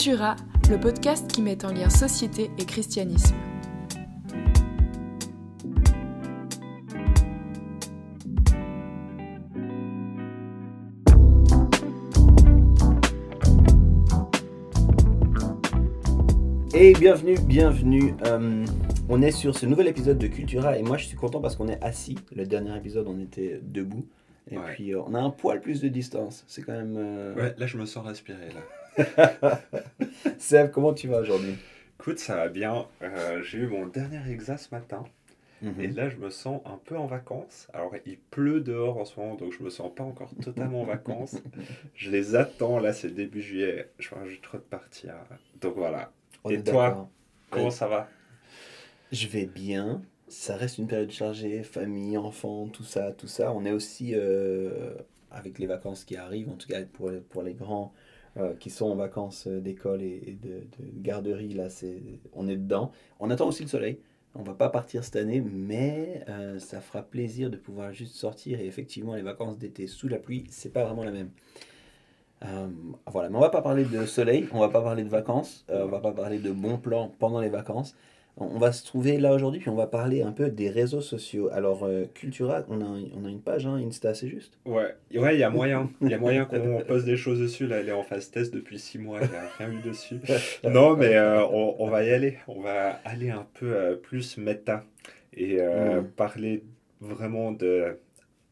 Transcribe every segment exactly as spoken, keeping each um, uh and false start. Cultura, le podcast qui met en lien société et christianisme. Et bienvenue, bienvenue. Euh, on est sur ce nouvel épisode de Cultura et moi je suis content parce qu'on est assis. Le dernier épisode on était debout et ouais. puis euh, on a un poil plus de distance. C'est quand même. Euh... Ouais, là je me sens respirer là. Seb, comment tu vas aujourd'hui ? Écoute, ça va bien. Euh, j'ai eu mon dernier exa ce matin mm-hmm. et là je me sens un peu en vacances. Alors il pleut dehors en ce moment donc je me sens pas encore totalement en vacances. Je les attends là, c'est début juillet. Je crois que j'ai trop de partir. Donc voilà. On Et toi, d'accord. comment ouais. ça va ? Je vais bien, ça reste une période chargée, famille, enfants, tout ça, tout ça. On est aussi, euh, avec les vacances qui arrivent, en tout cas pour, pour les grands euh, qui sont en vacances d'école et, et de, de garderie, là, c'est, on est dedans. On attend aussi le soleil, on ne va pas partir cette année, mais euh, ça fera plaisir de pouvoir juste sortir. Et effectivement, les vacances d'été sous la pluie, ce n'est pas vraiment la même. Euh, voilà, mais on va pas parler de soleil, on va pas parler de vacances, euh, on va pas parler de bons plans pendant les vacances. On va se trouver là aujourd'hui, puis on va parler un peu des réseaux sociaux. Alors, euh, Cultura, on a, on a une page, hein, Insta, c'est juste ? Ouais, il ouais, y a moyen, il y a moyen qu'on poste des choses dessus. Là, elle est en phase test depuis six mois, il n'y a rien eu dessus. Non, mais euh, on, on va y aller, on va aller un peu euh, plus méta et euh, mmh. parler vraiment de...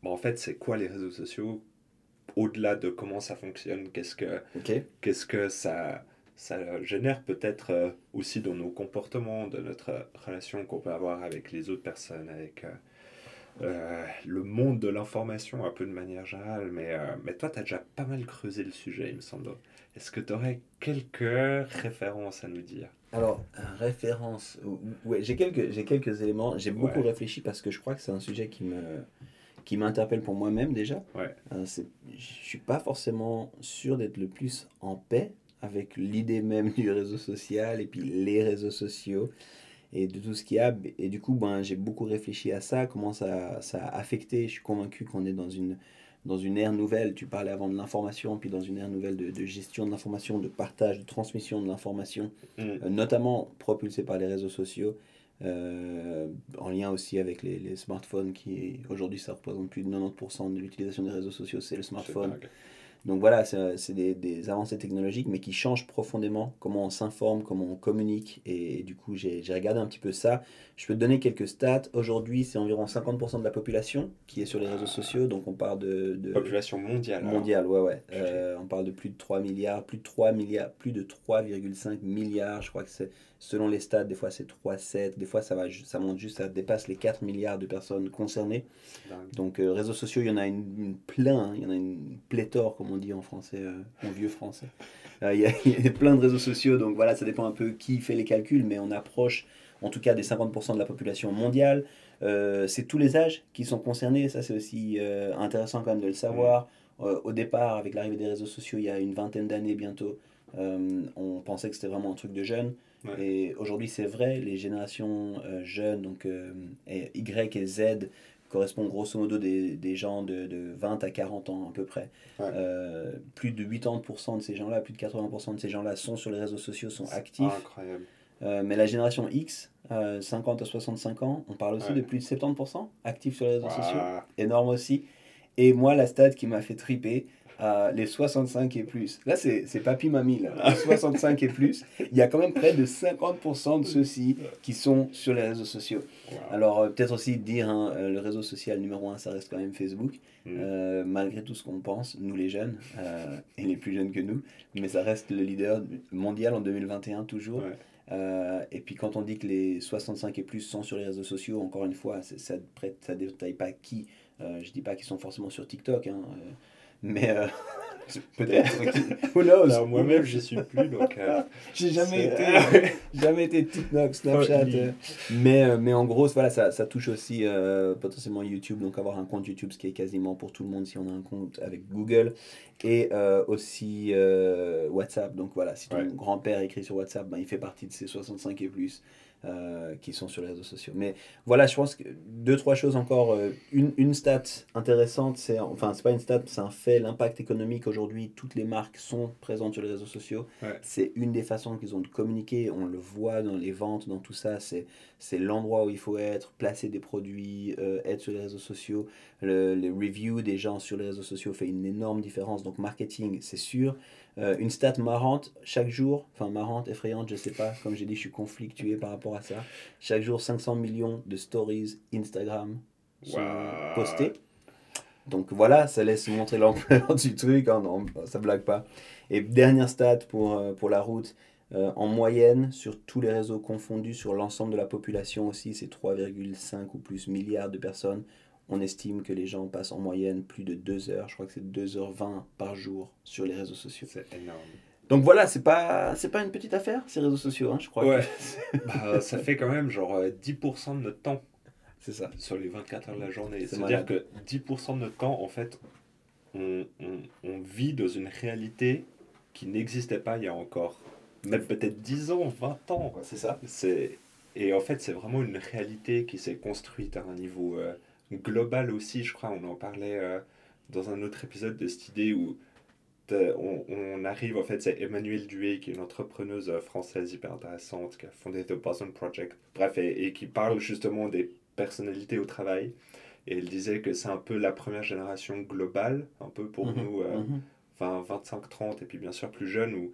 Bon, en fait, c'est quoi les réseaux sociaux ? Au-delà de comment ça fonctionne, qu'est-ce que, okay. qu'est-ce que ça, ça génère peut-être euh, aussi dans nos comportements, de notre relation qu'on peut avoir avec les autres personnes, avec euh, euh, le monde de l'information un peu de manière générale. Mais, euh, mais toi, tu as déjà pas mal creusé le sujet, il me semble. Est-ce que tu aurais quelques références à nous dire ? Alors, références... Ouais, j'ai quelques, j'ai quelques éléments. J'ai beaucoup ouais. réfléchi parce que je crois que c'est un sujet qui me... qui m'interpelle pour moi-même déjà. Ouais. Euh, c'est, je suis pas forcément sûr d'être le plus en paix avec l'idée même du réseau social et puis les réseaux sociaux et de tout ce qu'il y a. Et du coup, ben, j'ai beaucoup réfléchi à ça, comment ça, ça a affecté. Je suis convaincu qu'on est dans une, dans une ère nouvelle. Tu parlais avant de l'information, puis dans une ère nouvelle de, de gestion de l'information, de partage, de transmission de l'information, mmh. euh, notamment propulsée par les réseaux sociaux. Euh, en lien aussi avec les, les smartphones qui aujourd'hui ça représente plus de quatre-vingt-dix pour cent de l'utilisation des réseaux sociaux, c'est le smartphone. C'est donc voilà, c'est, c'est des, des avancées technologiques mais qui changent profondément comment on s'informe, comment on communique et, et du coup j'ai, j'ai regardé un petit peu ça. Je peux te donner quelques stats. Aujourd'hui c'est environ cinquante pour cent de la population qui est sur les réseaux sociaux, donc on parle de... de population mondiale. Mondiale, ouais ouais. Euh, on parle de plus de trois milliards, plus de trois milliards, plus de trois virgule cinq milliards, je crois que c'est... Selon les stats, des fois c'est trois virgule sept, des fois ça, va, ça monte juste, ça dépasse les quatre milliards de personnes concernées. Donc euh, réseaux sociaux, il y en a une, une plein, hein, il y en a une pléthore comme on dit en français, euh, en vieux français. Euh, il, y a, il y a plein de réseaux sociaux, donc voilà, ça dépend un peu qui fait les calculs, mais on approche en tout cas des cinquante pour cent de la population mondiale. Euh, c'est tous les âges qui sont concernés, ça c'est aussi euh, intéressant quand même de le savoir. Euh, au départ, avec l'arrivée des réseaux sociaux, il y a une vingtaine d'années bientôt, euh, on pensait que c'était vraiment un truc de jeunes. Ouais. Et aujourd'hui, c'est vrai, les générations euh, jeunes, donc euh, Y et Z, correspondent grosso modo des, des gens de, de vingt à quarante ans à peu près. Ouais. Euh, plus de quatre-vingts pour cent de ces gens-là, plus de quatre-vingts pour cent de ces gens-là sont sur les réseaux sociaux, sont c'est actifs. Incroyable. Euh, mais la génération X, euh, cinquante à soixante-cinq ans, on parle aussi ouais. de plus de soixante-dix pour cent actifs sur les réseaux wow. sociaux. Énorme aussi. Et moi, la stat qui m'a fait triper... Euh, les soixante-cinq et plus. Là, c'est, c'est papy-mamie, là. Les soixante-cinq et plus, il y a quand même près de cinquante pour cent de ceux-ci qui sont sur les réseaux sociaux. Wow. Alors, euh, peut-être aussi dire, hein, euh, le réseau social numéro un, ça reste quand même Facebook, mm. euh, malgré tout ce qu'on pense, nous les jeunes, euh, et les plus jeunes que nous, mais ça reste le leader mondial en deux mille vingt et un, toujours. Ouais. Euh, et puis, quand on dit que les soixante-cinq et plus sont sur les réseaux sociaux, encore une fois, ça ne détaille pas qui. Euh, je ne dis pas qu'ils sont forcément sur TikTok, hein. Euh, Mais euh, peut-être. Who knows? Alors moi-même, je suis plus. Donc, euh, j'ai jamais c'est... été, jamais été TikTok, Snapchat. Oh, euh, mais mais en gros, voilà, ça ça touche aussi euh, potentiellement YouTube. Donc avoir un compte YouTube, ce qui est quasiment pour tout le monde si on a un compte avec Google, et euh, aussi euh, WhatsApp. Donc voilà, si ton ouais. grand-père écrit sur WhatsApp, ben il fait partie de ces soixante-cinq et plus. euh, qui sont sur les réseaux sociaux. Mais voilà, je pense que deux, trois choses encore. Une, une stat intéressante, c'est, enfin, c'est pas une stat, c'est un fait, l'impact économique aujourd'hui, toutes les marques sont présentes sur les réseaux sociaux. Ouais. C'est une des façons qu'ils ont de communiquer. On le voit dans les ventes, dans tout ça. C'est, c'est l'endroit où il faut être, placer des produits, euh, être sur les réseaux sociaux. Le, les reviews des gens sur les réseaux sociaux fait une énorme différence. Donc, marketing, c'est sûr. Euh, une stat marrante, chaque jour, enfin marrante, effrayante, je sais pas, comme j'ai dit, je suis conflictué par rapport à ça. Chaque jour, cinq cents millions de stories Instagram sont wow. postées. Donc voilà, ça laisse montrer l'ampleur du truc, hein, non, ça blague pas. Et dernière stat pour, euh, pour la route, euh, en moyenne, sur tous les réseaux confondus, sur l'ensemble de la population aussi, c'est trois virgule cinq ou plus milliards de personnes. On estime que les gens passent en moyenne plus de deux heures, je crois que c'est deux heures vingt par jour sur les réseaux sociaux. C'est énorme. Donc voilà, c'est pas, c'est pas une petite affaire, ces réseaux sociaux, hein, je crois. Ouais, que... bah, ça fait quand même genre dix pour cent de notre temps. C'est ça. Sur les vingt-quatre heures de la journée. C'est-à-dire que dix pour cent de notre temps, en fait, on, on, on vit dans une réalité qui n'existait pas il y a encore. Même peut-être dix ans, vingt ans. Ouais, c'est ça. C'est... Et en fait, c'est vraiment une réalité qui s'est construite à un niveau... Euh, global aussi, je crois, on en parlait euh, dans un autre épisode de cette idée où on, on arrive, en fait, c'est Emmanuel Duet qui est une entrepreneuse française hyper intéressante qui a fondé The Boston Project, bref, et, et qui parle justement des personnalités au travail, et elle disait que c'est un peu la première génération globale, un peu pour mmh, nous, euh, mmh. vingt, vingt-cinq, trente, et puis bien sûr plus jeunes, où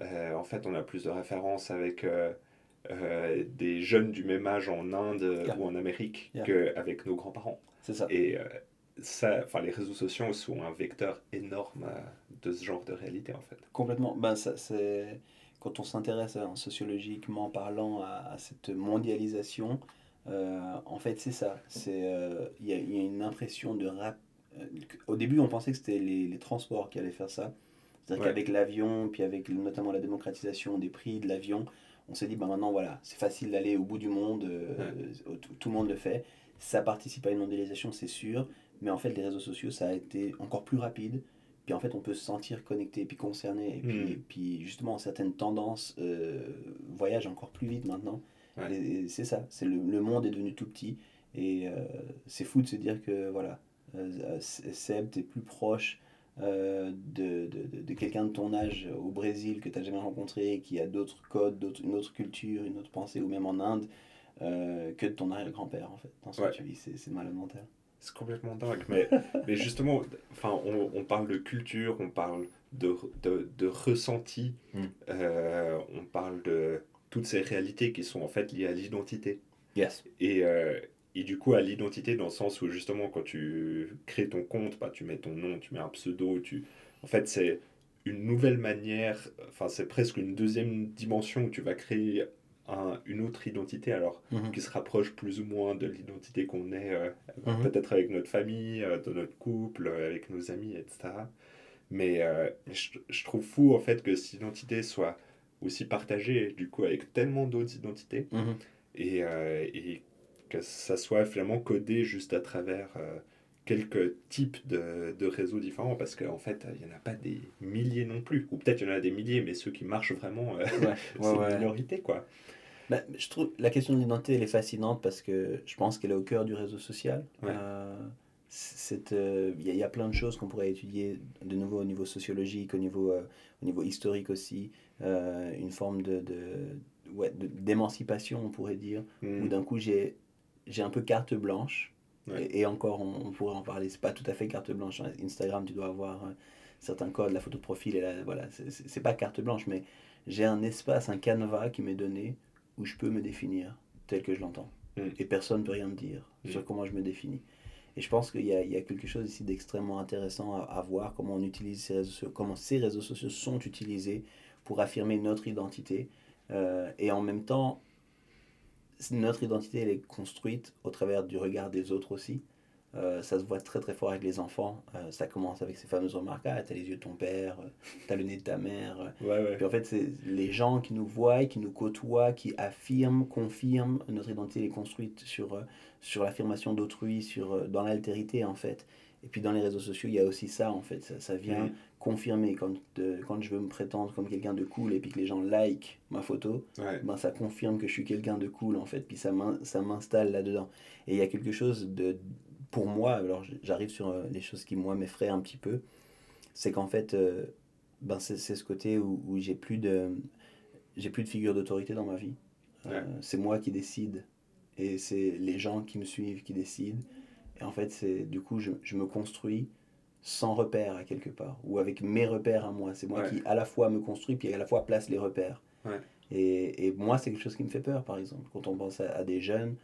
euh, en fait on a plus de références avec... Euh, Euh, des jeunes du même âge en Inde yeah. ou en Amérique yeah. qu'avec nos grands-parents. C'est ça. Et euh, ça, enfin, les réseaux sociaux sont un vecteur énorme euh, de ce genre de réalité, en fait. Complètement. Ben, ça, c'est... Quand on s'intéresse, hein, sociologiquement parlant, à, à cette mondialisation, euh, en fait, c'est ça. Il euh, y, y a une impression de... Rap... Au début, on pensait que c'était les, les transports qui allaient faire ça. C'est-à-dire ouais. qu'avec l'avion, puis avec notamment la démocratisation des prix de l'avion, on s'est dit, ben maintenant, voilà, c'est facile d'aller au bout du monde, euh, ouais. tout, tout le monde le fait. Ça participe à une mondialisation, c'est sûr, mais en fait, les réseaux sociaux, ça a été encore plus rapide. Puis en fait, on peut se sentir connecté, puis concerné. Et puis, mmh. et puis justement, certaines tendances euh, voyagent encore plus vite maintenant. Ouais. Et, et c'est ça, c'est le, le monde est devenu tout petit. Et euh, c'est fou de se dire que, voilà, euh, Seb, t'es plus proche... Euh, de, de, de quelqu'un de ton âge au Brésil que tu n'as jamais rencontré, qui a d'autres codes, d'autres, une autre culture, une autre pensée, ou même en Inde, euh, que de ton arrière-grand-père, en fait, dans ce ouais. que tu vis. C'est, c'est malade mental. C'est complètement dingue. Mais, mais justement, on, on parle de culture, on parle de, de, de ressenti, mm. euh, on parle de toutes ces réalités qui sont en fait liées à l'identité. Yes. Et... Euh, Et du coup, à l'identité, dans le sens où, justement, quand tu crées ton compte, bah, tu mets ton nom, tu mets un pseudo. Tu... En fait, c'est une nouvelle manière, enfin, c'est presque une deuxième dimension où tu vas créer un, une autre identité, alors, mm-hmm. qui se rapproche plus ou moins de l'identité qu'on est, euh, mm-hmm. peut-être avec notre famille, euh, dans notre couple, euh, avec nos amis, et cetera. Mais euh, je, je trouve fou, en fait, que cette identité soit aussi partagée, du coup, avec tellement d'autres identités. Mm-hmm. Et... Euh, et que ça soit finalement codé juste à travers euh, quelques types de, de réseaux différents, parce qu'en fait, il n'y en a pas des milliers non plus. Ou peut-être il y en a des milliers, mais ceux qui marchent vraiment, euh, ouais, c'est ouais, une ouais. minorité, quoi. Bah, je trouve la question de l'identité, elle est fascinante, parce que je pense qu'elle est au cœur du réseau social. Ouais. Euh, c'est, euh, y a, y a plein de choses qu'on pourrait étudier, de nouveau, au niveau sociologique, au niveau, euh, au niveau historique aussi, euh, une forme de, de, ouais, de, d'émancipation, on pourrait dire, mm. où d'un coup, j'ai... j'ai un peu carte blanche, ouais. et, et encore on, on pourrait en parler, c'est pas tout à fait carte blanche, hein. Instagram tu dois avoir euh, certains codes, la photo de profil, et là, voilà, c'est, c'est, c'est pas carte blanche, mais j'ai un espace, un canevas qui m'est donné où je peux me définir tel que je l'entends, mm. et personne ne peut rien me dire mm. sur comment je me définis. Et je pense qu'il y a, il y a quelque chose ici d'extrêmement intéressant à, à voir, comment on utilise ces réseaux sociaux, comment ces réseaux sociaux sont utilisés pour affirmer notre identité, euh, et en même temps notre identité, elle est construite au travers du regard des autres aussi. Euh, ça se voit très très fort avec les enfants. Euh, ça commence avec ces fameuses remarques, ah, t'as les yeux de ton père, t'as le nez de ta mère. Ouais, ouais. Puis en fait, c'est les gens qui nous voient, qui nous côtoient, qui affirment, confirment. Notre identité, elle est construite sur, sur l'affirmation d'autrui, sur, dans l'altérité en fait. Et puis dans les réseaux sociaux, il y a aussi ça, en fait. Ça, ça vient mmh. confirmer. Quand, euh, quand je veux me prétendre comme quelqu'un de cool et puis que les gens like ma photo, ouais. ben, ça confirme que je suis quelqu'un de cool, en fait. Puis ça, m'in- ça m'installe là-dedans. Et il y a quelque chose de... Pour moi, alors j'arrive sur euh, les choses qui, moi, m'effraient un petit peu. C'est qu'en fait, euh, ben, c'est, c'est ce côté où, où j'ai, plus de, j'ai plus de figure d'autorité dans ma vie. Ouais. Euh, c'est moi qui décide. Et c'est les gens qui me suivent qui décident. Et en fait, c'est, du coup, je, je me construis sans repères à quelque part, ou avec mes repères à moi. C'est moi ouais. qui, à la fois, me construis, puis à la fois, place les repères. Ouais. Et, et moi, c'est quelque chose qui me fait peur, par exemple. Quand on pense à, à des jeunes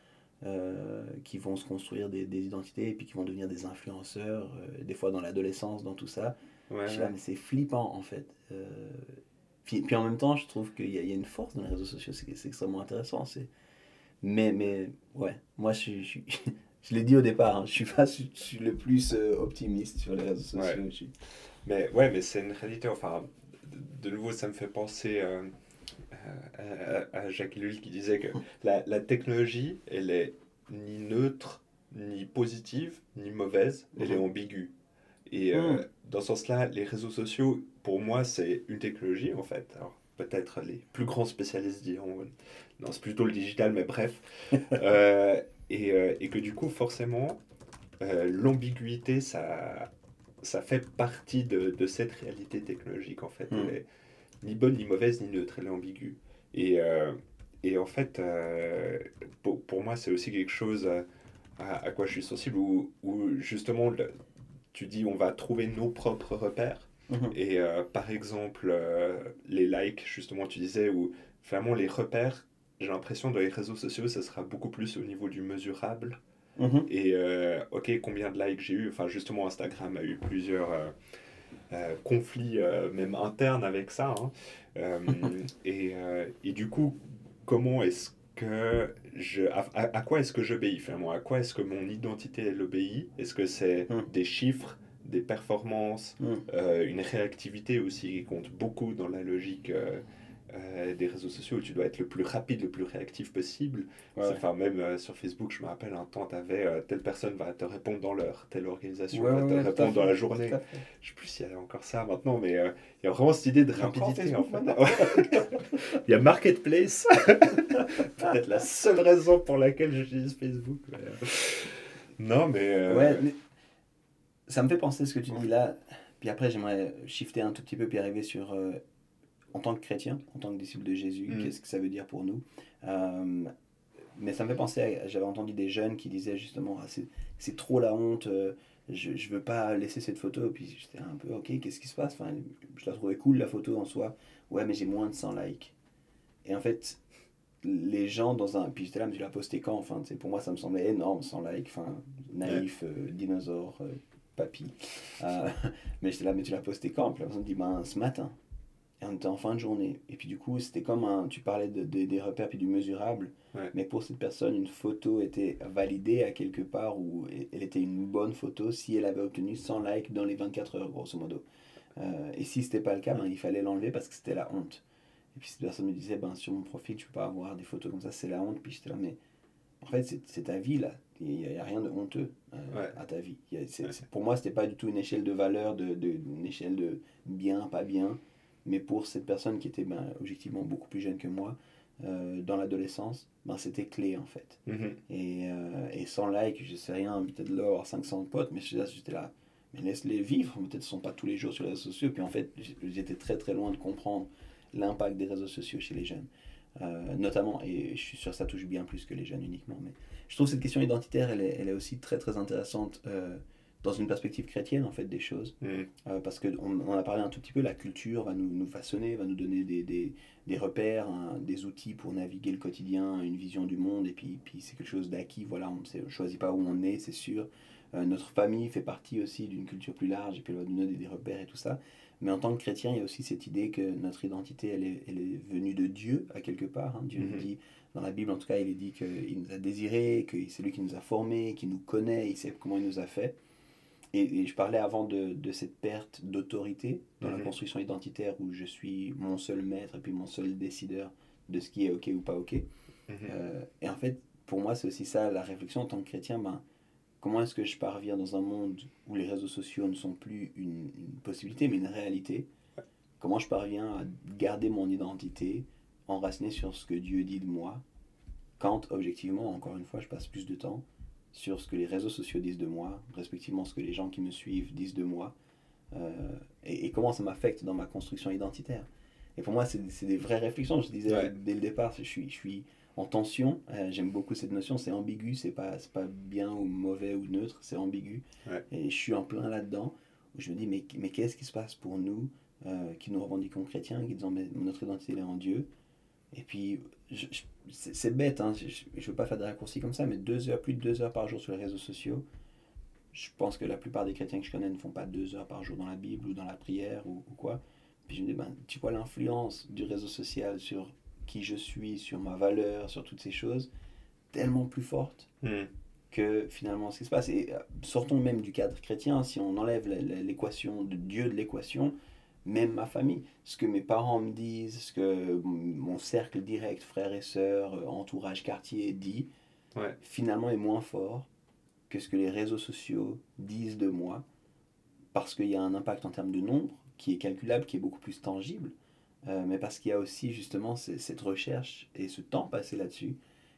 euh, qui vont se construire des, des identités, et puis qui vont devenir des influenceurs, euh, des fois dans l'adolescence, dans tout ça. Ouais, je sais ouais. pas, mais c'est flippant, en fait. Euh, puis, puis en même temps, je trouve qu'il y a, il y a une force dans les réseaux sociaux. C'est, c'est extrêmement intéressant. C'est... Mais, mais, ouais, moi, je suis... Je l'ai dit au départ, hein, je suis pas, je suis le plus euh, optimiste sur les réseaux sociaux. Ouais. Suis... Mais ouais, mais c'est une réalité. Enfin, de, de nouveau, ça me fait penser euh, euh, à, à Jacques Ellul qui disait que la, la technologie, elle est ni neutre, ni positive, ni mauvaise. Elle mmh. est ambiguë. Et mmh. euh, dans ce sens-là, les réseaux sociaux, pour moi, c'est une technologie en fait. Alors, peut-être les plus grands spécialistes diront non, c'est plutôt le digital, mais bref. euh, Et, euh, et que du coup, forcément, euh, l'ambiguïté, ça, ça fait partie de, de cette réalité technologique, en fait. Mmh. Elle est ni bonne, ni mauvaise, ni neutre, elle est ambiguë. Et, euh, et en fait, euh, pour, pour moi, c'est aussi quelque chose à, à quoi je suis sensible, où, où justement, le, tu dis, on va trouver nos propres repères. Mmh. Et euh, par exemple, euh, les likes, justement, tu disais, où vraiment les repères, j'ai l'impression que dans les réseaux sociaux, ça sera beaucoup plus au niveau du mesurable. Mmh. Et, euh, OK, combien de likes j'ai eu ? Enfin, justement, Instagram a eu plusieurs euh, euh, conflits, euh, même internes avec ça. Hein. Euh, et, euh, et du coup, comment est-ce que je... À, à, à quoi est-ce que j'obéis, finalement ? À quoi est-ce que mon identité, elle obéit ? Est-ce que c'est mmh. des chiffres, des performances, mmh. euh, une réactivité aussi qui compte beaucoup dans la logique euh, Euh, des réseaux sociaux où tu dois être le plus rapide, le plus réactif possible. Ouais. Enfin, même euh, sur Facebook, je me rappelle un temps, t'avais euh, telle personne va te répondre dans l'heure, telle organisation ouais, va ouais, te répondre dans la journée. Je sais plus s'il y a encore ça maintenant, mais il euh, y a vraiment cette idée de rapidité. En fait. Il y a Marketplace, peut-être la seule raison pour laquelle j'utilise Facebook. Mais, euh... Non, mais, euh... ouais, mais. Ça me fait penser ce que tu dis là. Puis après, j'aimerais shifter un tout petit peu puis arriver sur. Euh... En tant que chrétien, en tant que disciple de Jésus, mmh. qu'est-ce que ça veut dire pour nous euh, mais ça me fait penser, à, j'avais entendu des jeunes qui disaient justement, ah, c'est, c'est trop la honte, euh, je ne veux pas laisser cette photo. Et puis j'étais un peu, ok, qu'est-ce qui se passe enfin, je la trouvais cool, la photo en soi. Ouais, mais j'ai moins de cent likes. Et en fait, les gens dans un... Puis j'étais là, mais tu l'as posté quand enfin, pour moi, ça me semblait énorme, cent likes, enfin, naïf, euh, dinosaure, euh, papy. Euh, mais j'étais là, mais tu l'as posté quand. Puis la personne me dit, ben, ce matin. Et on était en fin de journée. Et puis du coup, c'était comme un... Tu parlais de, de, des repères puis du mesurable. Ouais. Mais pour cette personne, une photo était validée à quelque part où elle était une bonne photo si elle avait obtenu cent likes dans les vingt-quatre heures, grosso modo. Euh, et si ce n'était pas le cas, ben, il fallait l'enlever parce que c'était la honte. Et puis cette personne me disait, ben, sur mon profil, tu ne peux pas avoir des photos comme ça, c'est la honte. Puis j'étais là, mais en fait, c'est, c'est ta vie, là. Il n'y a, a rien de honteux euh, ouais. à ta vie. A, c'est, c'est, pour moi, ce n'était pas du tout une échelle de valeur, de, de, une échelle de bien, pas bien. Mais pour cette personne qui était ben, objectivement beaucoup plus jeune que moi, euh, dans l'adolescence, ben, c'était clé en fait. Mm-hmm. Et, euh, et sans like, je sais rien, peut-être là, avoir cinq cents potes, mais j'étais là, mais laisse-les vivre, peut-être ils ne sont pas tous les jours sur les réseaux sociaux. Puis en fait, j'étais très très loin de comprendre l'impact des réseaux sociaux chez les jeunes, euh, notamment, et je suis sûr que ça touche bien plus que les jeunes uniquement. Mais je trouve que cette question identitaire, elle est, elle est aussi très très intéressante. Euh, dans une perspective chrétienne, en fait, des choses. Mmh. Euh, parce qu'on on a parlé un tout petit peu, la culture va nous, nous façonner, va nous donner des, des, des repères, hein, des outils pour naviguer le quotidien, une vision du monde, et puis, puis c'est quelque chose d'acquis, voilà, on ne choisit pas où on est, c'est sûr. Euh, notre famille fait partie aussi d'une culture plus large, et puis elle va nous donner des repères et tout ça. Mais en tant que chrétien, il y a aussi cette idée que notre identité, elle est, elle est venue de Dieu, à quelque part. Hein. Dieu mmh. nous dit... Dans la Bible, en tout cas, il est dit qu'il nous a désirés, que c'est lui qui nous a formés, qui nous connaît, il sait comment il nous a fait. Et, et je parlais avant de, de cette perte d'autorité dans mmh. la construction identitaire où je suis mon seul maître et puis mon seul décideur de ce qui est OK ou pas OK. Mmh. Euh, et en fait, pour moi, c'est aussi ça la réflexion en tant que chrétien. Ben, comment est-ce que je parviens dans un monde où les réseaux sociaux ne sont plus une, une possibilité, mais une réalité ? Comment je parviens à garder mon identité, enracinée sur ce que Dieu dit de moi, quand, objectivement, encore une fois, je passe plus de temps sur ce que les réseaux sociaux disent de moi, respectivement ce que les gens qui me suivent disent de moi, euh, et, et comment ça m'affecte dans ma construction identitaire. Et pour moi, c'est, c'est des vraies réflexions. Je disais ouais. dès le départ, je suis, je suis en tension. Euh, j'aime beaucoup cette notion. C'est ambigu. C'est pas, c'est pas bien ou mauvais ou neutre. C'est ambigu. Ouais. Et je suis en plein là-dedans. Où je me dis, mais, mais qu'est-ce qui se passe pour nous euh, qui nous revendiquons chrétiens, qui disons, mais notre identité elle est en Dieu. Et puis, je, je, c'est, c'est bête. Hein, je ne veux pas faire des raccourcis comme ça, mais deux heures, plus de deux heures par jour sur les réseaux sociaux. Je pense que la plupart des chrétiens que je connais ne font pas deux heures par jour dans la Bible ou dans la prière ou, ou quoi. Puis je me dis, ben, tu vois l'influence du réseau social sur qui je suis, sur ma valeur, sur toutes ces choses, tellement plus forte mmh. que finalement ce qui se passe. Et sortons même du cadre chrétien, si on enlève l'équation de Dieu de l'équation, même ma famille, ce que mes parents me disent, ce que mon cercle direct, frères et sœurs, entourage, quartier dit, ouais. finalement est moins fort que ce que les réseaux sociaux disent de moi, parce qu'il y a un impact en termes de nombre, qui est calculable, qui est beaucoup plus tangible, euh, mais parce qu'il y a aussi justement c- cette recherche et ce temps passé là-dessus,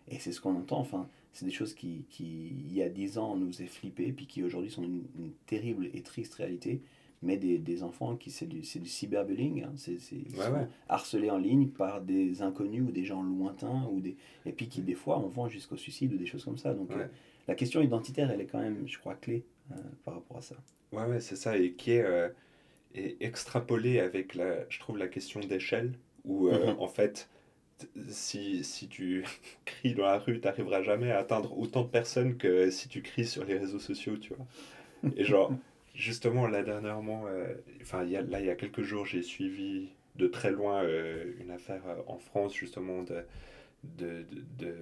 et c'est ce qu'on entend, enfin, c'est des choses qui, qui il y a dix ans, nous faisaient flipper, puis qui aujourd'hui sont une, une terrible et triste réalité, mais des, des enfants, qui c'est du, c'est du cyberbullying, hein, c'est, c'est, ils ouais, sont ouais. harcelés en ligne par des inconnus ou des gens lointains, ou des, et puis qui des fois, on vend jusqu'au suicide ou des choses comme ça, donc ouais. euh, la question identitaire, elle est quand même, je crois, clé euh, par rapport à ça. Ouais, ouais, c'est ça, et qui est... Euh... et extrapoler avec, la, je trouve, la question d'échelle, où euh, mmh. en fait, t- si, si tu cries dans la rue, tu n'arriveras jamais à atteindre autant de personnes que si tu cries sur les réseaux sociaux, tu vois. Et genre, justement, là, dernièrement, enfin, euh, là, il y a quelques jours, j'ai suivi de très loin euh, une affaire euh, en France, justement, de, de, de, de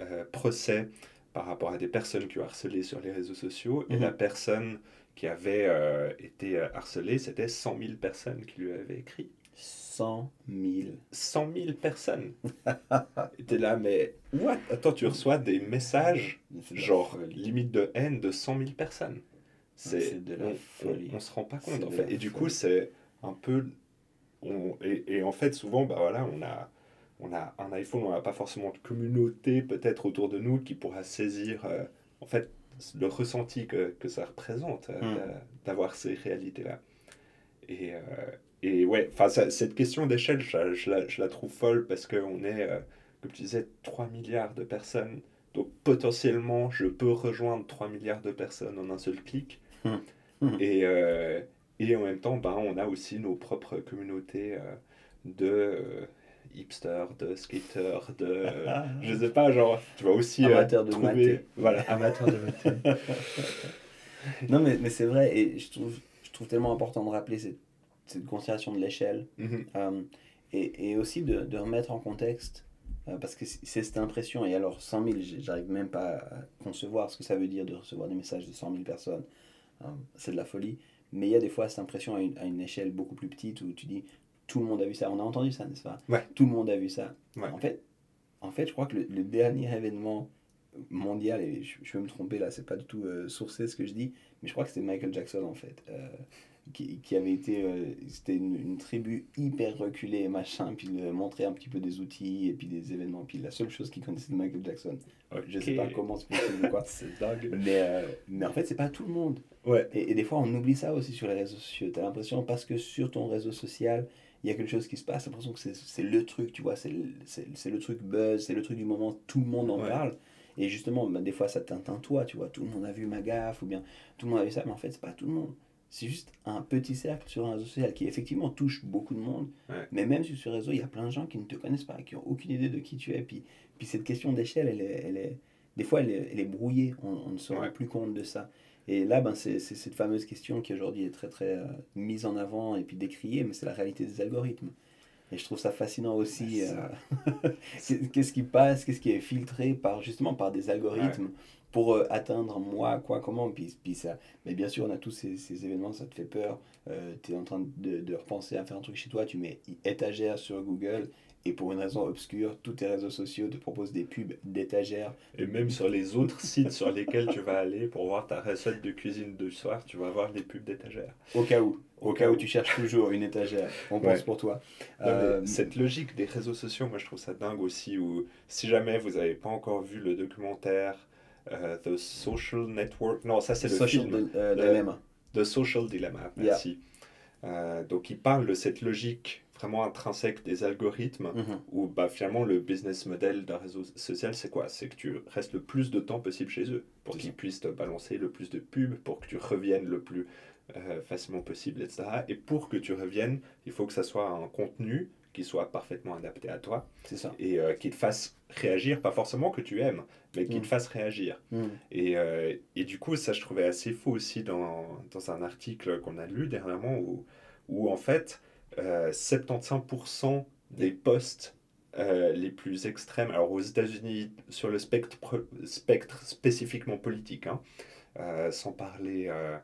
euh, procès par rapport à des personnes qui ont harcelé sur les réseaux sociaux, mmh. et la personne... qui avait euh, été harcelé, c'était cent mille personnes qui lui avaient écrit. cent mille cent mille personnes. T'es là, mais what? Attends, tu reçois des messages, genre limite de haine de cent mille personnes. C'est, c'est de la on, folie. On ne se rend pas compte, c'est en fait. Et du folie. coup, c'est un peu... On, et, et en fait, souvent, bah voilà, on a, on a un iPhone, on n'a pas forcément de communauté, peut-être, autour de nous, qui pourra saisir... Euh, en fait, le ressenti que, que ça représente euh, mm. d'avoir ces réalités-là. Et, euh, et ouais, ça, cette question d'échelle, je, je, la, je la trouve folle parce qu'on est, euh, comme tu disais, trois milliards de personnes. Donc potentiellement, je peux rejoindre trois milliards de personnes en un seul clic. Mm. Mm. Et, euh, et en même temps, ben, on a aussi nos propres communautés euh, de... Euh, hipster, de skater, de... Euh, je sais pas, genre, tu vas aussi... Amateur euh, de trouver... maté. Voilà, amateur de maté. Non, mais, mais c'est vrai, et je trouve, je trouve tellement important de rappeler cette, cette considération de l'échelle, mm-hmm. euh, et, et aussi de, de remettre en contexte, euh, parce que c'est cette impression, et alors cent mille, j'arrive même pas à concevoir ce que ça veut dire de recevoir des messages de cent mille personnes, euh, c'est de la folie, mais il y a des fois cette impression à une, à une échelle beaucoup plus petite, où tu dis... Tout le monde a vu ça, on a entendu ça, n'est-ce pas ? Ouais. Tout le monde a vu ça. Ouais. En fait, en fait, je crois que le, le dernier événement mondial, et je, je vais me tromper là, c'est pas du tout euh, sourcé ce que je dis, mais je crois que c'était Michael Jackson en fait, euh, qui, qui avait été, euh, c'était une, une tribu hyper reculée et machin, puis il montrait un petit peu des outils et puis des événements, puis la seule chose qu'il connaissait de Michael Jackson, okay. je sais pas comment c'est possible ou quoi, c'est dingue. Mais, euh, mais en fait, c'est pas tout le monde. Ouais. Et, et des fois, on oublie ça aussi sur les réseaux sociaux, t'as l'impression parce que sur ton réseau social, il y a quelque chose qui se passe, j'ai l'impression que c'est, c'est le truc, tu vois, c'est le, c'est, c'est le truc buzz, c'est le truc du moment, tout le monde en ouais. parle. Et justement, bah, des fois, ça t'atteint toi, tu vois, tout le monde a vu ma gaffe, ou bien tout le monde a vu ça, mais en fait, c'est pas tout le monde. C'est juste un petit cercle sur un réseau social qui, effectivement, touche beaucoup de monde. Ouais. Mais même sur ce réseau, il y a plein de gens qui ne te connaissent pas, qui n'ont aucune idée de qui tu es. Puis, puis cette question d'échelle, elle est, elle est, des fois, elle est, elle est brouillée, on, on ne se rend ouais. plus compte de ça. Et là, ben, c'est, c'est cette fameuse question qui aujourd'hui est très très euh, mise en avant et puis décriée, mais c'est la réalité des algorithmes. Et je trouve ça fascinant aussi. Euh, qu'est-ce qui passe, qu'est-ce qui est filtré par, justement par des algorithmes ouais. pour euh, atteindre moi, quoi, comment. Puis, puis ça, mais bien sûr, on a tous ces, ces événements, ça te fait peur. Euh, tu es en train de, de repenser à faire un truc chez toi, tu mets étagère sur Google Et pour une raison obscure, tous tes réseaux sociaux te proposent des pubs d'étagères. Et même sur les autres sites sur lesquels tu vas aller pour voir ta recette de cuisine du soir, tu vas voir des pubs d'étagères. Au cas où. Au, Au cas, cas où, où tu cherches toujours une étagère. On ouais. pense pour toi. Non, euh, cette logique des réseaux sociaux, moi je trouve ça dingue aussi. Où, si jamais vous n'avez pas encore vu le documentaire euh, The Social Network... Non, ça c'est le Social film. The euh, Dilemma. The Social Dilemma, merci. Yeah. Euh, donc il parle de cette logique vraiment intrinsèque des algorithmes mm-hmm. où bah, finalement le business model d'un réseau social c'est quoi ? C'est que tu restes le plus de temps possible chez eux pour c'est qu'ils ça. puissent te balancer le plus de pubs, pour que tu reviennes le plus euh, facilement possible, et cetera. Et pour que tu reviennes, il faut que ça soit un contenu qui soit parfaitement adapté à toi c'est ça. et euh, qui te fasse réagir, pas forcément que tu aimes, mais qui mm. te fasse réagir. Mm. Et, euh, et du coup, ça je trouvais assez fou aussi dans, dans un article qu'on a lu dernièrement où, où en fait, euh, soixante-quinze pour cent des posts euh, les plus extrêmes, alors aux États-Unis sur le spectre, spectre spécifiquement politique, hein, euh, sans parler... Euh,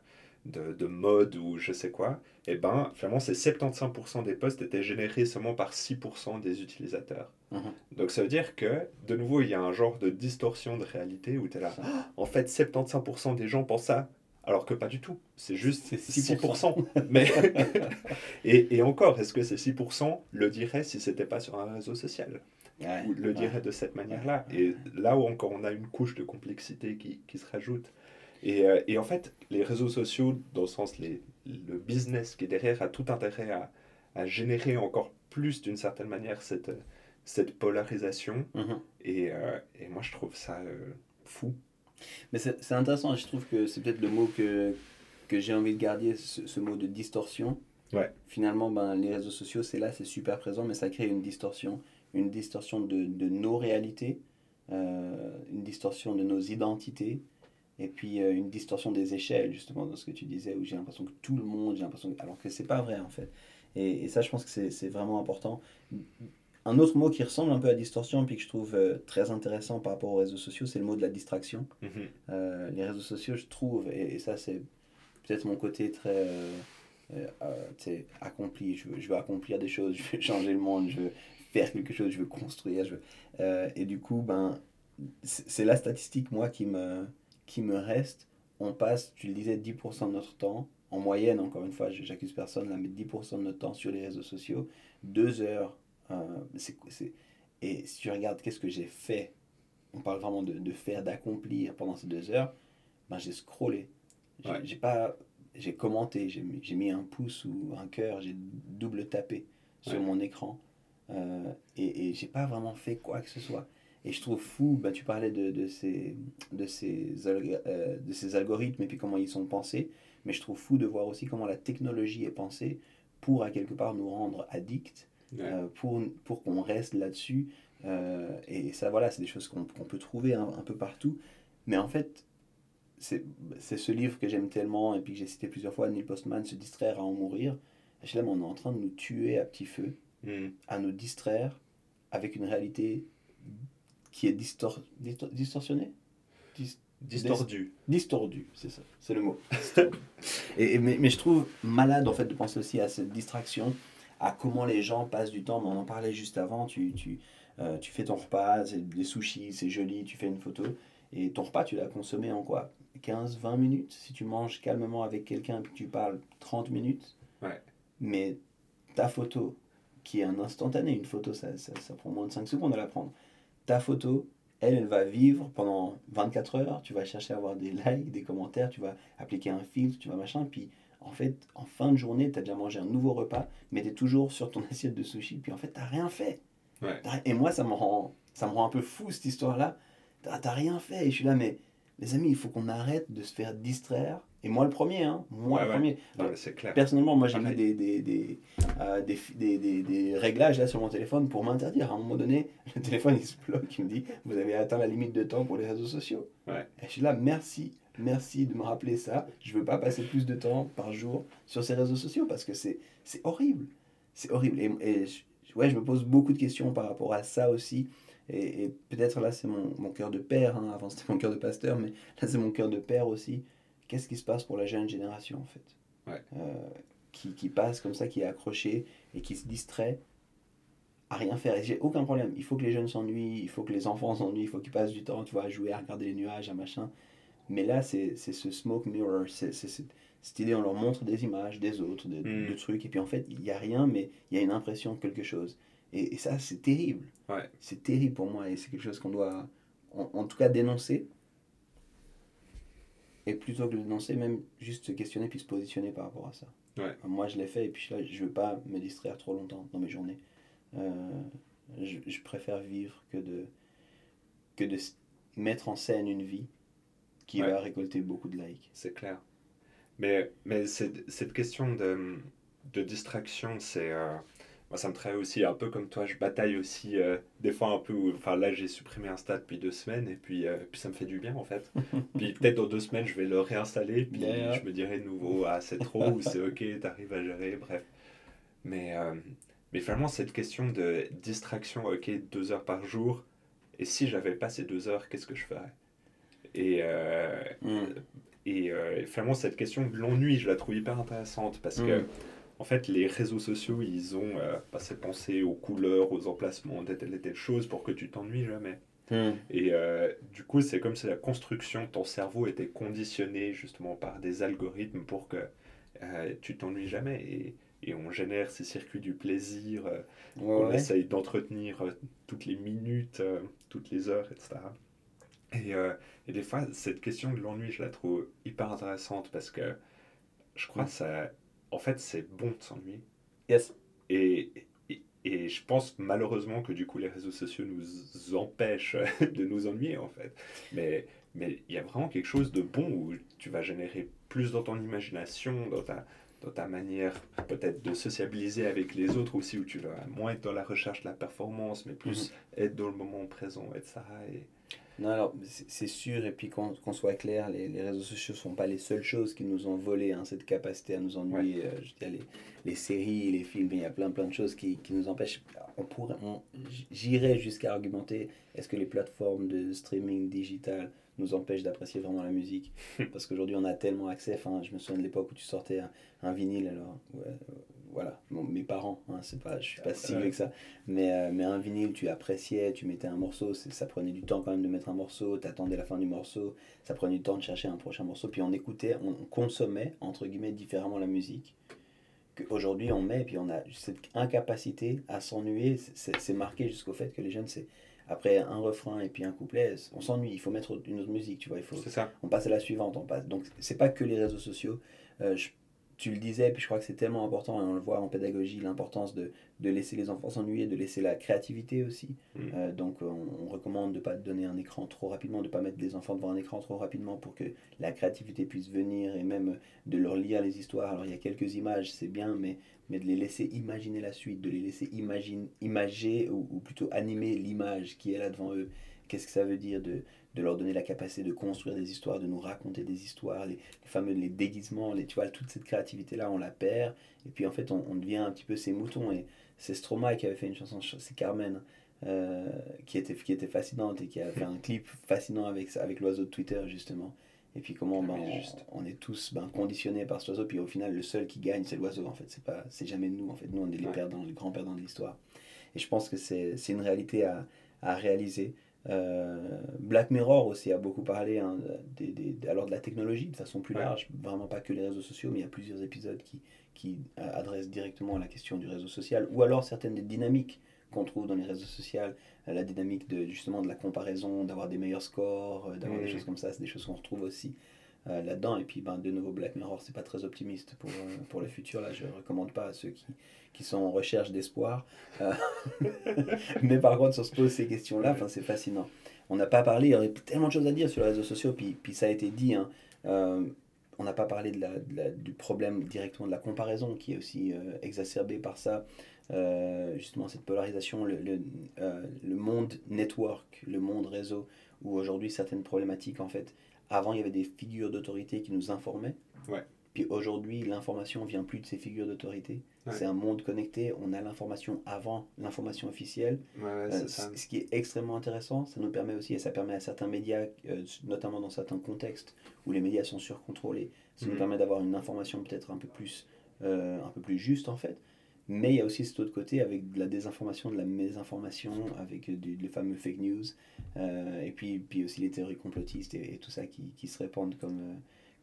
De, de mode ou je sais quoi, et ben finalement ces soixante-quinze pour cent des posts étaient générés seulement par six pour cent des utilisateurs. Mmh. Donc ça veut dire que de nouveau il y a un genre de distorsion de réalité où tu es là, ah, en fait soixante-quinze pour cent des gens pensent ça, alors que pas du tout, c'est juste c'est six pour cent. Mais... et, et encore, est-ce que ces six pour cent le diraient si c'était pas sur un réseau social ? Ouais, ou le ouais. diraient de cette manière-là ? Et là où encore on a une couche de complexité qui, qui se rajoute. Et, et en fait, les réseaux sociaux, dans le sens, les, le business qui est derrière, a tout intérêt à, à générer encore plus, d'une certaine manière, cette, cette polarisation. Mm-hmm. Et, euh, et moi, je trouve ça euh, fou. Mais c'est, c'est intéressant. Je trouve que c'est peut-être le mot que, que j'ai envie de garder, ce, ce mot de distorsion. Ouais. Finalement, ben, les réseaux sociaux, c'est là, c'est super présent, mais ça crée une distorsion. Une distorsion de, de nos réalités, euh, une distorsion de nos identités. Et puis euh, une distorsion des échelles, justement, dans ce que tu disais, où j'ai l'impression que tout le monde, j'ai l'impression que... alors que c'est pas vrai, en fait. Et, et ça, je pense que c'est, c'est vraiment important. Un autre mot qui ressemble un peu à distorsion, puis que je trouve euh, très intéressant par rapport aux réseaux sociaux, c'est le mot de la distraction. Mm-hmm. Euh, les réseaux sociaux, je trouve, et, et ça, c'est peut-être mon côté très... Euh, euh, tu sais, accompli, je veux, je veux accomplir des choses, je veux changer le monde, je veux faire quelque chose, je veux construire, je veux... Euh, et du coup, ben, c'est, c'est la statistique, moi, qui me... qui me reste, on passe, tu le disais, dix pour cent de notre temps, en moyenne, encore une fois, j'accuse personne, là, mais dix pour cent de notre temps sur les réseaux sociaux, deux heures, euh, c'est, c'est, et si tu regardes qu'est-ce que j'ai fait, on parle vraiment de, de faire, d'accomplir pendant ces deux heures, ben j'ai scrollé, j'ai, ouais. j'ai, pas, j'ai commenté, j'ai, j'ai mis un pouce ou un cœur, j'ai double tapé sur ouais. mon écran, euh, et, et j'ai pas vraiment fait quoi que ce soit. Et je trouve fou, bah, tu parlais de, de, ces, de, ces, euh, de ces algorithmes et puis comment ils sont pensés, mais je trouve fou de voir aussi comment la technologie est pensée pour, à quelque part, nous rendre addicts, ouais. euh, pour, pour qu'on reste là-dessus. Euh, et ça, voilà, c'est des choses qu'on, qu'on peut trouver un, un peu partout. Mais en fait, c'est, c'est ce livre que j'aime tellement et puis que j'ai cité plusieurs fois, Neil Postman, « Se distraire à en mourir ». Je dis, on est en train de nous tuer à petit feu, mm. à nous distraire avec une réalité... qui est distor... Distor... distorsionné Dis... Distordu. Distordu, c'est ça, c'est le mot. et, et, mais, mais je trouve malade, en fait, de penser aussi à cette distraction, à comment les gens passent du temps. Mais on en parlait juste avant, tu, tu, euh, tu fais ton repas, c'est des sushis, c'est joli, tu fais une photo. Et ton repas, tu l'as consommé en quoi, quinze vingt minutes. Si tu manges calmement avec quelqu'un et que tu parles trente minutes. Ouais. Mais ta photo, qui est un instantané, une photo, ça, ça, ça prend moins de cinq secondes à la prendre. Ta photo, elle, elle va vivre pendant vingt-quatre heures, tu vas chercher à avoir des likes, des commentaires, tu vas appliquer un filtre, tu vas machin, puis en fait, en fin de journée, tu as déjà mangé un nouveau repas, mais tu es toujours sur ton assiette de sushi, puis en fait, tu n'as rien fait. Ouais. T'as, et moi, ça me rend, ça me rend un peu fou, cette histoire-là. Tu n'as rien fait, et je suis là, mais les amis, il faut qu'on arrête de se faire distraire. Et moi le premier, hein, moi ouais, le ouais. premier. Non, alors, c'est clair. Personnellement, moi j'ai mis des, des, des, euh, des, des, des, des réglages là, sur mon téléphone pour m'interdire. À un moment donné, le téléphone il se bloque, il me dit « Vous avez atteint la limite de temps pour les réseaux sociaux ouais. ». Et je suis là « Merci, merci de me rappeler ça. Je ne veux pas passer plus de temps par jour sur ces réseaux sociaux parce que c'est, c'est horrible. C'est horrible. » Et, et ouais, je me pose beaucoup de questions par rapport à ça aussi. Et, et peut-être là, c'est mon, mon cœur de père. Hein. Avant, c'était mon cœur de pasteur, mais là, c'est mon cœur de père aussi. Qu'est-ce qui se passe pour la jeune génération, en fait ouais. euh, qui, qui passe comme ça, qui est accrochée et qui se distrait à rien faire. Et j'ai aucun problème. Il faut que les jeunes s'ennuient, il faut que les enfants s'ennuient, il faut qu'ils passent du temps, tu vois, à jouer, à regarder les nuages, à machin. Mais là, c'est, c'est ce smoke mirror, c'est, c'est, c'est cette idée, on leur montre des images, des autres, de, mm. de trucs, et puis en fait, il n'y a rien, mais il y a une impression de quelque chose. Et, et ça, c'est terrible. Ouais. C'est terrible pour moi, et c'est quelque chose qu'on doit, en, en tout cas, dénoncer. Et plutôt que de dénoncer, même juste se questionner, puis se positionner par rapport à ça. Ouais. Moi, je l'ai fait, et puis là, je ne veux pas me distraire trop longtemps dans mes journées. Euh, je, je préfère vivre que de, que de mettre en scène une vie qui ouais. va récolter beaucoup de likes. C'est clair. Mais, mais cette, cette question de, de distraction, c'est, euh, moi, ça me travaille aussi un peu comme toi. Je bataille aussi euh, des fois un peu. Où, enfin, là, j'ai supprimé Insta depuis deux semaines et puis, euh, puis ça me fait du bien en fait. Puis peut-être dans deux semaines, je vais le réinstaller. Puis yeah. je me dirai de nouveau, ah, c'est trop ou c'est ok, t'arrives à gérer, bref. Mais, euh, mais finalement, cette question de distraction, ok, deux heures par jour. Et si j'avais pas ces deux heures, qu'est-ce que je ferais ? Et. Euh, mm. Et euh, finalement, cette question de l'ennui, je la trouve hyper intéressante parce mmh. que, en fait, les réseaux sociaux, ils ont euh, passé penser aux couleurs, aux emplacements, de telle et telle chose pour que tu t'ennuies jamais. Mmh. Et euh, du coup, c'est comme si la construction de ton cerveau était conditionnée justement par des algorithmes pour que euh, tu t'ennuies jamais. Et, et on génère ces circuits du plaisir, euh, ouais, on ouais. essaye d'entretenir euh, toutes les minutes, euh, toutes les heures, et cetera. Et, euh, et des fois, cette question de l'ennui, je la trouve hyper intéressante parce que je crois que ça... En fait, c'est bon de s'ennuyer. Yes. Et, et, et je pense malheureusement que du coup, les réseaux sociaux nous empêchent de nous ennuyer, en fait. Mais mais il y a vraiment quelque chose de bon où tu vas générer plus dans ton imagination, dans ta, dans ta manière peut-être de sociabiliser avec les autres aussi, où tu vas moins être dans la recherche de la performance, mais plus mm-hmm. être dans le moment présent, et cetera. Et... Non, alors, c'est sûr, et puis qu'on, qu'on soit clair, les, les réseaux sociaux ne sont pas les seules choses qui nous ont volé hein, cette capacité à nous ennuyer. Ouais. Euh, je veux dire, les, les séries, les films, il y a plein, plein de choses qui, qui nous empêchent. On pourrait, on, j'irais jusqu'à argumenter, est-ce que les plateformes de streaming digital nous empêchent d'apprécier vraiment la musique ? Parce qu'aujourd'hui, on a tellement accès. Enfin, je me souviens de l'époque où tu sortais un, un vinyle, alors... Ouais, voilà, bon, mes parents, hein, c'est pas, je suis pas si vieux que ça, mais, euh, mais un vinyle, tu appréciais, tu mettais un morceau, c'est, ça prenait du temps quand même de mettre un morceau, t'attendais la fin du morceau, ça prenait du temps de chercher un prochain morceau, puis on écoutait, on, on consommait, entre guillemets, différemment la musique, qu'aujourd'hui on met, puis on a cette incapacité à s'ennuyer, c'est, c'est marqué jusqu'au fait que les jeunes, c'est après un refrain et puis un couplet, on s'ennuie, il faut mettre une autre musique, tu vois, il faut, c'est ça. On passe à la suivante, on passe, donc c'est pas que les réseaux sociaux, euh, je tu le disais, puis je crois que c'est tellement important, et on le voit en pédagogie, l'importance de, de laisser les enfants s'ennuyer, de laisser la créativité aussi. Mmh. Euh, donc, on, on recommande de ne pas donner un écran trop rapidement, de ne pas mettre les enfants devant un écran trop rapidement pour que la créativité puisse venir, et même de leur lire les histoires. Alors, il y a quelques images, c'est bien, mais, mais de les laisser imaginer la suite, de les laisser imagine, imager, ou, ou plutôt animer l'image qui est là devant eux. Qu'est-ce que ça veut dire de, de leur donner la capacité de construire des histoires, de nous raconter des histoires, les, les fameux les déguisements, les, tu vois, toute cette créativité-là, on la perd. Et puis, en fait, on, on devient un petit peu ces moutons. Et c'est Stromae qui avait fait une chanson, c'est Carmen, euh, qui, était, qui était fascinante et qui a fait un clip fascinant avec, avec l'oiseau de Twitter, justement. Et puis, comment ben, on, on est tous ben, conditionnés par cet oiseau. Puis, au final, le seul qui gagne, c'est l'oiseau, en fait. C'est, pas, c'est jamais nous, en fait. Nous, on est les, ouais. perdants, les grands perdants de l'histoire. Et je pense que c'est, c'est une réalité à, à réaliser. Euh, Black Mirror aussi a beaucoup parlé hein, des, des, alors de la technologie de façon plus large, ouais. vraiment pas que les réseaux sociaux, mais il y a plusieurs épisodes qui, qui adressent directement à la question du réseau social, ou alors certaines des dynamiques qu'on trouve dans les réseaux sociaux, la dynamique de, justement de la comparaison, d'avoir des meilleurs scores, d'avoir mmh. des choses comme ça, c'est des choses qu'on retrouve aussi euh, là-dedans. Et puis ben, de nouveau Black Mirror, c'est pas très optimiste pour, euh, pour le futur, là je recommande pas à ceux qui qui sont en recherche d'espoir. Euh, mais par contre, si on se pose ces questions-là, c'est fascinant. On n'a pas parlé, il y aurait tellement de choses à dire sur les réseaux sociaux, puis, puis ça a été dit, hein, euh, on n'a pas parlé de la, de la, du problème directement de la comparaison, qui est aussi euh, exacerbée par ça, euh, justement cette polarisation, le, le, euh, le monde network, le monde réseau, où aujourd'hui certaines problématiques, en fait, avant il y avait des figures d'autorité qui nous informaient, ouais. puis aujourd'hui, l'information ne vient plus de ces figures d'autorité. Ouais. C'est un monde connecté. On a l'information avant l'information officielle. Ouais, ouais, euh, c'est ce qui est extrêmement intéressant. Ça nous permet aussi, et ça permet à certains médias, euh, notamment dans certains contextes où les médias sont surcontrôlés, ça mmh. nous permet d'avoir une information peut-être un peu plus, euh, un peu plus juste en fait. Mais il y a aussi cet autre côté avec de la désinformation, de la mésinformation, avec du, les fameux fake news, euh, et puis, puis aussi les théories complotistes et, et tout ça qui, qui se répandent comme, euh,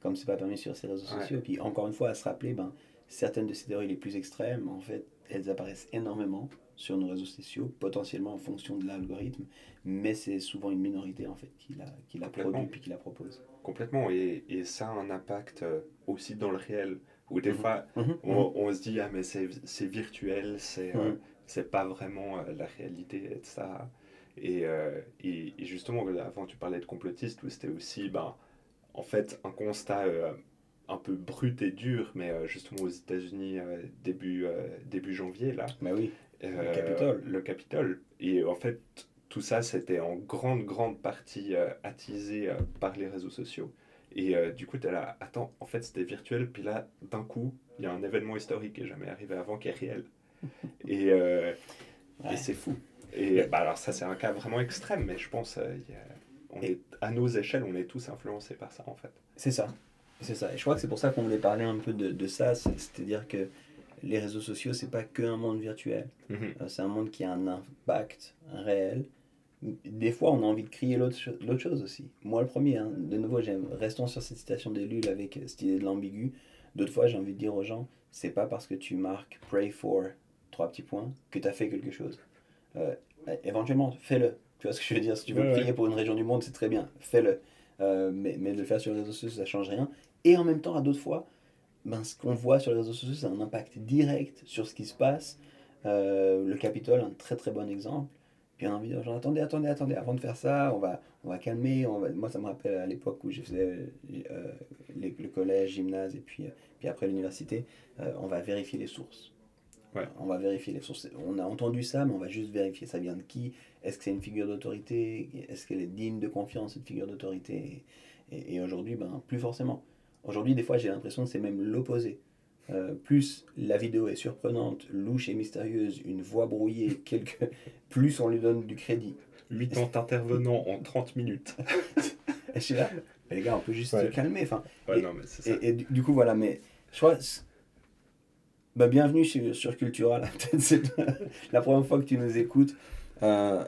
comme c'est pas permis sur ces réseaux ouais. sociaux. Et puis encore une fois, à se rappeler, ben, certaines de ces théories les plus extrêmes, en fait, elles apparaissent énormément sur nos réseaux sociaux, potentiellement en fonction de l'algorithme, mais c'est souvent une minorité en fait qui la, qui la produit puis qui la propose. Complètement, et, et ça a un impact aussi dans le réel, où des mmh. fois mmh. On, on se dit « ah mais c'est, c'est virtuel, c'est, mmh. euh, c'est pas vraiment euh, la réalité et ça ». Et, euh, et, et justement, avant tu parlais de complotiste, où c'était aussi ben, en fait un constat euh, un peu brut et dur, mais euh, justement aux États-Unis euh, début, euh, début janvier là. Bah oui. Euh, le Capitole. Le Capitole. Et en fait, tout ça, c'était en grande, grande partie euh, attisé euh, par les réseaux sociaux. Et euh, du coup, tu es là, attends, en fait, c'était virtuel. Puis là, d'un coup, il y a un événement historique qui n'est jamais arrivé avant, qui est réel. Et, euh, ouais. et c'est fou. Et bah, alors ça, c'est un cas vraiment extrême. Mais je pense, euh, y a, on est, à nos échelles, on est tous influencés par ça, en fait. C'est ça. C'est ça. Et je crois que c'est pour ça qu'on voulait parler un peu de, de ça. C'est, c'est-à-dire que les réseaux sociaux, c'est pas que un monde virtuel. Mmh. Euh, c'est un monde qui a un impact réel. Des fois, on a envie de crier l'autre, cho- l'autre chose aussi. Moi, le premier, hein, de nouveau, j'aime. Restons sur cette citation d'Ellul avec euh, cette idée de l'ambigu. D'autres fois, j'ai envie de dire aux gens, c'est pas parce que tu marques « pray for » trois petits points que tu as fait quelque chose. Euh, éventuellement, fais-le. Tu vois ce que je veux dire ? Si tu veux ouais, prier ouais. pour une région du monde, c'est très bien. Fais-le. Euh, mais, mais de le faire sur les réseaux sociaux, ça change rien. Et en même temps, à d'autres fois, ben, ce qu'on voit sur les réseaux sociaux, c'est un impact direct sur ce qui se passe. Euh, le Capitole, un très très bon exemple. Puis on a envie de dire, genre, attendez, attendez, attendez, avant de faire ça, on va, on va calmer. On va... Moi, ça me rappelle à l'époque où je faisais euh, les, le collège, gymnase, et puis, euh, puis après l'université, euh, on va vérifier les sources. Ouais. On va vérifier les sources. On a entendu ça, mais on va juste vérifier ça vient de qui. Est-ce que c'est une figure d'autorité ? Est-ce qu'elle est digne de confiance, cette figure d'autorité ? Et, et, et aujourd'hui, ben, plus forcément. Aujourd'hui, des fois, j'ai l'impression que c'est même l'opposé. Euh, plus la vidéo est surprenante, louche et mystérieuse, une voix brouillée, quelques... plus on lui donne du crédit. huit ans intervenants en trente minutes. Je suis là, mais les gars, on peut juste ouais. se calmer. Enfin, ouais, et, non, mais c'est ça. Et, et du, du coup, voilà, mais je crois... Bah, bienvenue sur, sur Cultura, là. Peut-être c'est la première fois que tu nous écoutes. Euh,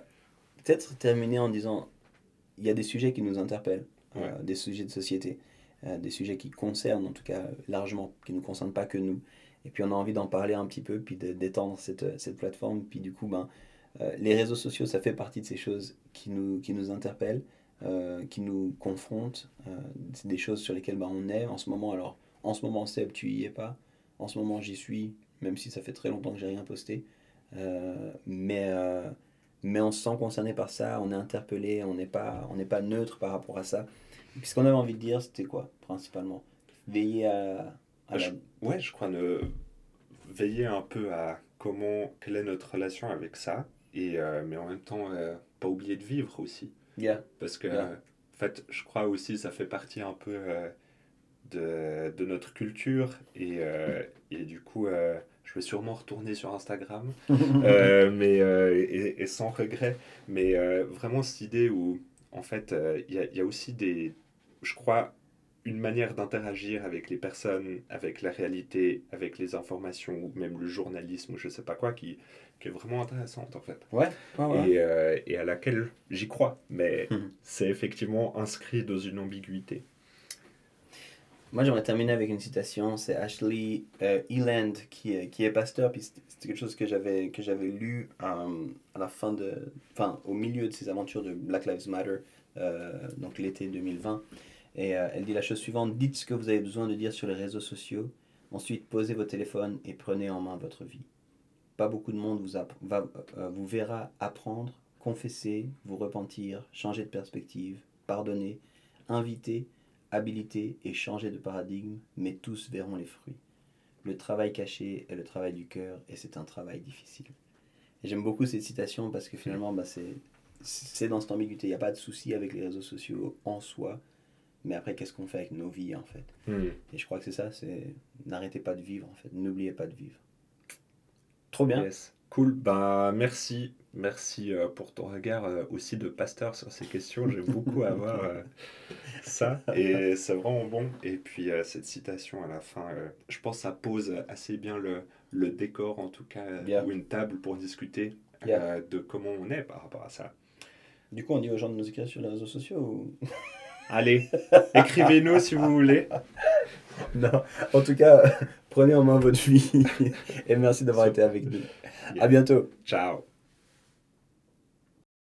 peut-être terminer en disant, il y a des sujets qui nous interpellent, ouais. euh, des sujets de société. Euh, des sujets qui concernent, en tout cas largement, qui ne nous concernent pas que nous. Et puis on a envie d'en parler un petit peu, puis de, d'étendre cette, cette plateforme. Puis du coup, ben, euh, les réseaux sociaux, ça fait partie de ces choses qui nous, qui nous interpellent, euh, qui nous confrontent. Euh, c'est des choses sur lesquelles ben, on est en ce moment. Alors, en ce moment, Seb, tu y es pas. En ce moment, j'y suis, même si ça fait très longtemps que j'ai rien posté. Euh, mais, euh, mais on se sent concerné par ça, on est interpellé, on n'est pas, on n'est pas neutre par rapport à ça. Puis ce qu'on avait envie de dire, c'était quoi, principalement ? Veiller à... à je, la... Ouais, je crois ne... veiller un peu à comment... Quelle est notre relation avec ça, et, euh, mais en même temps, euh, pas oublier de vivre aussi. Yeah. Parce que, yeah. euh, en fait, je crois aussi ça fait partie un peu euh, de, de notre culture, et, euh, et du coup, euh, je vais sûrement retourner sur Instagram, euh, mais, euh, et, et sans regret, mais euh, vraiment cette idée où... En fait, il euh, y, y a aussi des, je crois, une manière d'interagir avec les personnes, avec la réalité, avec les informations, ou même le journalisme, ou je ne sais pas quoi, qui, qui est vraiment intéressante, en fait. Ouais. Ah ouais. Et, euh, et à laquelle j'y crois, mais mmh. c'est effectivement inscrit dans une ambiguïté. Moi, j'aimerais terminer avec une citation, c'est Ashley euh, Eland, qui est, qui est pasteur, puis c'était quelque chose que j'avais, que j'avais lu euh, à la fin de, enfin, au milieu de ses aventures de Black Lives Matter, euh, donc l'été deux mille vingt, et euh, elle dit la chose suivante, dites ce que vous avez besoin de dire sur les réseaux sociaux, ensuite posez vos téléphones et prenez en main votre vie. Pas beaucoup de monde vous, app- va, euh, vous verra apprendre, confesser, vous repentir, changer de perspective, pardonner, inviter, habilité et changer de paradigme, mais tous verront les fruits. Le travail caché est le travail du cœur et c'est un travail difficile. Et j'aime beaucoup cette citation parce que finalement, bah, c'est, c'est dans cette ambiguïté. Il n'y a pas de souci avec les réseaux sociaux en soi, mais après, qu'est-ce qu'on fait avec nos vies, en fait ? Mmh. Et je crois que c'est ça, c'est n'arrêtez pas de vivre, en fait. N'oubliez pas de vivre. Trop bien. Yes. Cool, bah merci. Merci euh, pour ton regard euh, aussi de pasteur sur ces questions. J'aime beaucoup avoir euh, ça et c'est vraiment bon. Et puis euh, cette citation à la fin, euh, je pense que ça pose assez bien le, le décor, en tout cas, euh, yeah. ou une table pour discuter euh, yeah. de comment on est par rapport à ça. Du coup, on dit aux gens de nous écrire sur les réseaux sociaux ou... Allez, écrivez-nous si vous voulez. Non, en tout cas, prenez en main votre vie et merci d'avoir été avec nous. Yeah. À bientôt. Ciao.